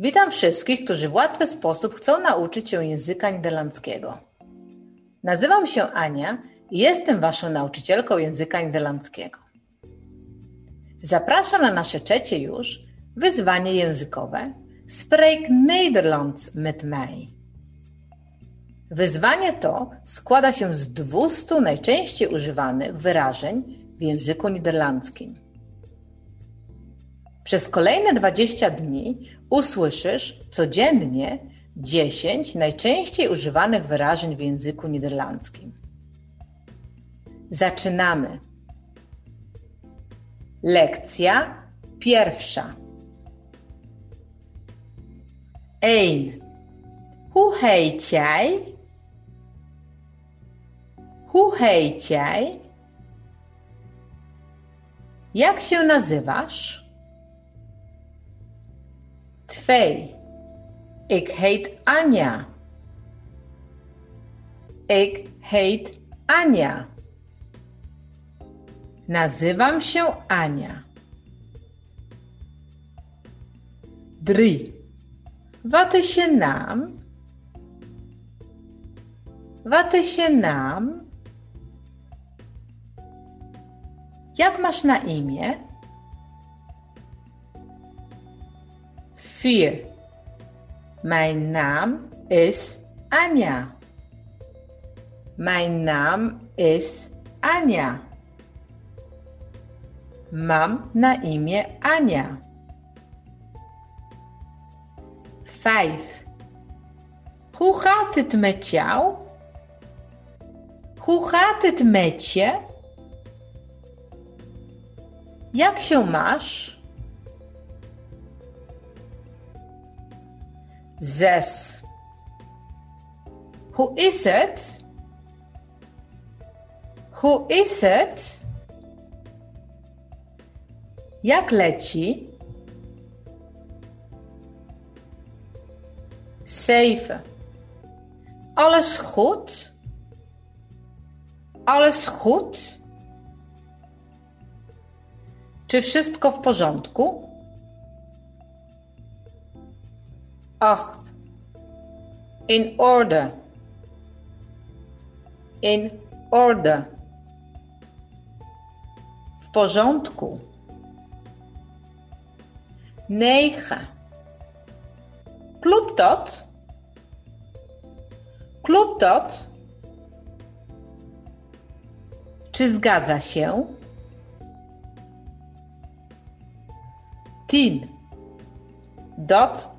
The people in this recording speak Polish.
Witam wszystkich, którzy w łatwy sposób chcą nauczyć się języka niderlandzkiego. Nazywam się Ania i jestem Waszą nauczycielką języka niderlandzkiego. Zapraszam na nasze trzecie już wyzwanie językowe spreeknederlandsmetmij. Wyzwanie to składa się z 200 najczęściej używanych wyrażeń w języku niderlandzkim. Przez kolejne 20 dni usłyszysz codziennie 10 najczęściej używanych wyrażeń w języku niderlandzkim. Zaczynamy. Lekcja pierwsza. Eén. Hoe heet jij? Hoe heet jij? Jak się nazywasz? 2. Ik heet Ania. Ik heet Ania. Nazywam się Ania. 3. Wat is je naam? Wat is je naam? Jak masz na imię? 4. Mijn naam is Ania. Mijn naam is Ania. Mam na imię Ania. 5. Hoe gaat het met jou? Hoe gaat het met je? Jak się masz? 6. Hoe is het? Hoe is het? Jak leci? 7. Alles goed? Alles goed? Czy wszystko w porządku? 8. In orde. In orde. W porządku. 9. Klopt dat? Klopt dat? Czy zgadza się? 10. Dat